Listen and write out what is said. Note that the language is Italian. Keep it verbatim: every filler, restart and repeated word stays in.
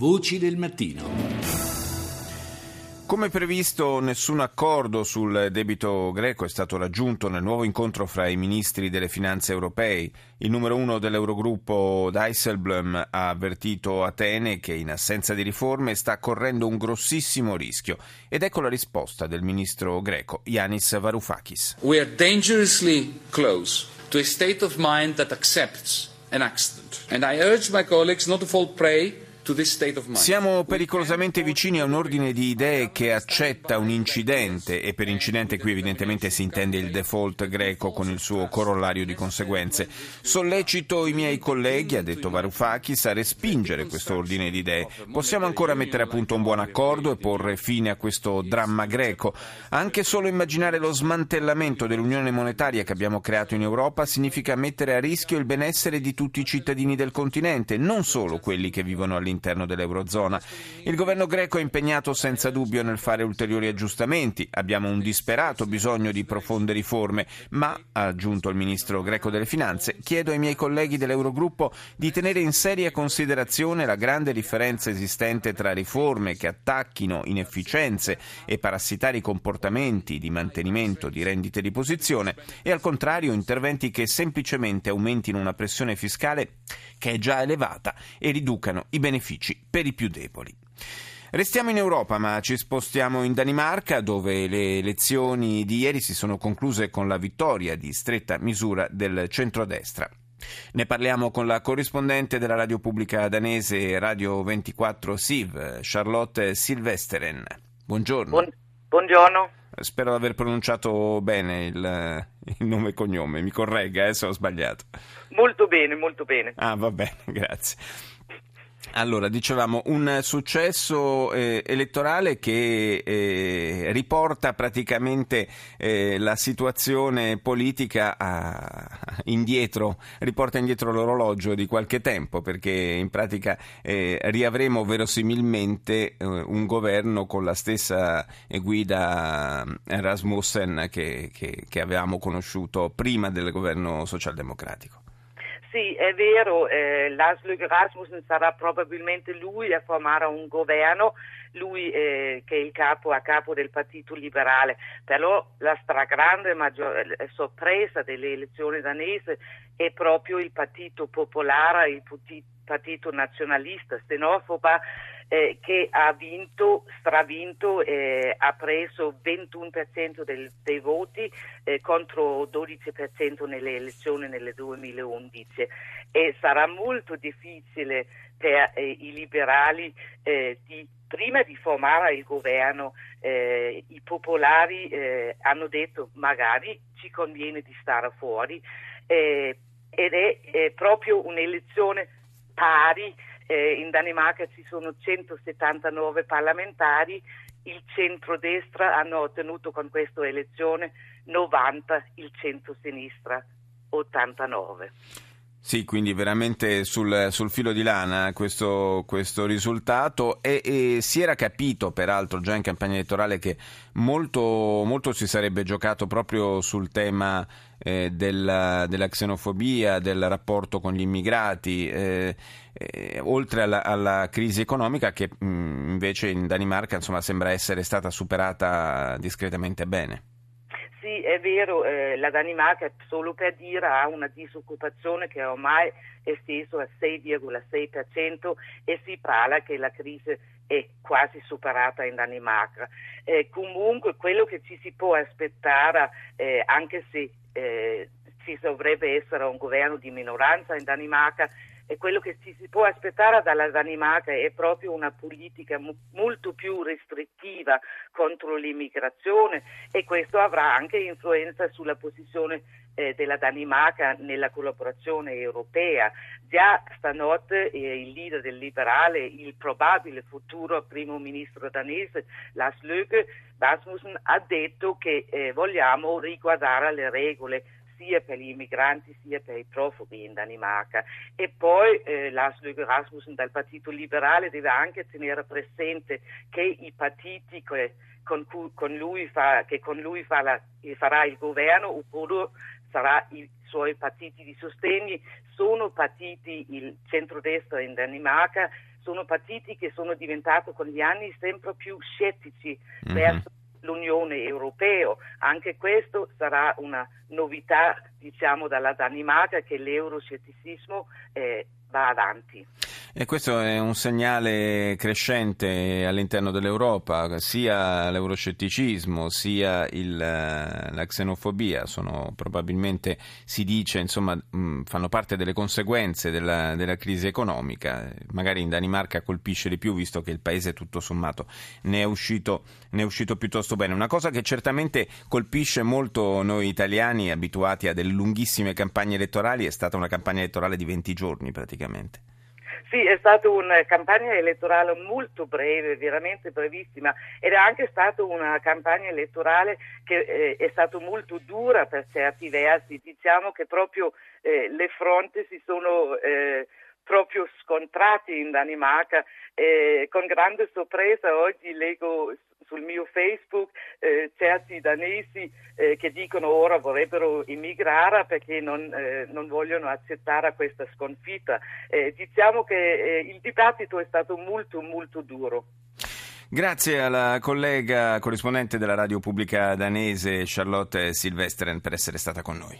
Voci del mattino. Come previsto, nessun accordo sul debito greco è stato raggiunto nel nuovo incontro fra i ministri delle finanze europei. Il numero uno dell'Eurogruppo Dijsselbloem ha avvertito Atene che in assenza di riforme sta correndo un grossissimo rischio. Ed ecco la risposta del ministro greco Yanis Varoufakis. We are dangerously close to a state of mind that accepts an accident. And I urge my colleagues not to fall prey Siamo pericolosamente vicini a un ordine di idee che accetta un incidente, e per incidente qui evidentemente si intende il default greco con il suo corollario di conseguenze. Sollecito i miei colleghi, ha detto Varoufakis, a respingere questo ordine di idee. Possiamo ancora mettere a punto un buon accordo e porre fine a questo dramma greco. Anche solo immaginare lo smantellamento dell'unione monetaria che abbiamo creato in Europa significa mettere a rischio il benessere di tutti i cittadini del continente, non solo quelli che vivono all'interno all'interno dell'Eurozona. Il governo greco è impegnato senza dubbio nel fare ulteriori aggiustamenti. Abbiamo un disperato bisogno di profonde riforme, ma, ha aggiunto il ministro greco delle finanze, chiedo ai miei colleghi dell'Eurogruppo di tenere in seria considerazione la grande differenza esistente tra riforme che attacchino inefficienze e parassitari comportamenti di mantenimento di rendite di posizione e, al contrario, interventi che semplicemente aumentino una pressione fiscale che è già elevata e riducano i benefici per i più deboli. Restiamo in Europa, ma ci spostiamo in Danimarca, dove le elezioni di ieri si sono concluse con la vittoria di stretta misura del centrodestra. Ne parliamo con la corrispondente della radio pubblica danese Radio ventiquattro Syv, Charlotte Sylvesteren. Buongiorno. Buon, buongiorno. Spero di aver pronunciato bene il, il nome e cognome, mi corregga eh, se ho sbagliato. Molto bene, molto bene. Ah, va bene, grazie. Allora, dicevamo, un successo eh, elettorale che eh, riporta praticamente eh, la situazione politica a, indietro, riporta indietro l'orologio di qualche tempo, perché in pratica eh, riavremo verosimilmente eh, un governo con la stessa guida Rasmussen che, che, che avevamo conosciuto prima del governo socialdemocratico. Sì, è vero, eh, Lars Løkke Rasmussen sarà probabilmente lui a formare un governo, lui eh, che è il capo a capo del Partito Liberale. Però la stragrande maggior- sorpresa delle elezioni danese è proprio il Partito Popolare, il puti- Partito Nazionalista xenofoba, eh, che ha vinto, stravinto, eh, ha preso ventuno per cento del, dei voti eh, contro dodici per cento nelle elezioni nel duemilaundici, e sarà molto difficile per eh, i liberali eh, di prima di formare il governo. Eh, i popolari eh, hanno detto magari ci conviene di stare fuori eh, ed è, è proprio un'elezione pari. Eh, in Danimarca ci sono centosettantanove parlamentari, il centrodestra hanno ottenuto con questa elezione novanta, il centrosinistra ottantanove. Sì, quindi veramente sul, sul filo di lana questo, questo risultato, e, e si era capito peraltro già in campagna elettorale che molto, molto si sarebbe giocato proprio sul tema eh, della, della xenofobia, del rapporto con gli immigrati, eh, eh, oltre alla, alla crisi economica che mh, invece in Danimarca insomma sembra essere stata superata discretamente bene. Sì, è vero, eh, la Danimarca, solo per dire, ha una disoccupazione che ormai è stesa al sei virgola sei per cento e si parla che la crisi è quasi superata in Danimarca. Eh, comunque quello che ci si può aspettare, eh, anche se eh, ci dovrebbe essere un governo di minoranza in Danimarca, e quello che ci si può aspettare dalla Danimarca è proprio una politica mo- molto più restrittiva contro l'immigrazione, e questo avrà anche influenza sulla posizione eh, della Danimarca nella collaborazione europea. Già stanotte eh, il leader del liberale, il probabile futuro primo ministro danese, Lars Løkke Rasmussen, ha detto che eh, vogliamo riguardare le regole sia per gli immigranti sia per i profughi in Danimarca. E poi eh, Lars Løkke Rasmussen dal Partito Liberale deve anche tenere presente che i partiti che con, cui, con lui, fa, che con lui fa la, farà il governo, oppure sarà i suoi partiti di sostegno, sono partiti il centrodestra in Danimarca, sono partiti che sono diventati con gli anni sempre più scettici mm-hmm. verso l'Unione Europea. Anche questo sarà una novità, diciamo, dalla Danimarca, che l'euroscetticismo eh, va avanti. E questo è un segnale crescente all'interno dell'Europa, sia l'euroscetticismo sia il, la xenofobia sono probabilmente, si dice, insomma, fanno parte delle conseguenze della, della crisi economica. Magari in Danimarca colpisce di più, visto che il paese tutto sommato ne è uscito, ne è uscito piuttosto bene. Una cosa che certamente colpisce molto noi italiani abituati a delle lunghissime campagne elettorali è stata una campagna elettorale di venti giorni praticamente. Sì, è stata una campagna elettorale molto breve, veramente brevissima, ed è anche stata una campagna elettorale che eh, è stata molto dura per certi versi. Diciamo che proprio eh, le fronte si sono eh, proprio scontrati in Danimarca. Eh, con grande sorpresa oggi leggo sul mio Facebook eh, certi danesi eh, che dicono ora vorrebbero immigrare perché non, eh, non vogliono accettare questa sconfitta. Eh, diciamo che eh, il dibattito è stato molto molto duro. Grazie alla collega corrispondente della radio pubblica danese Charlotte Sylvesteren per essere stata con noi.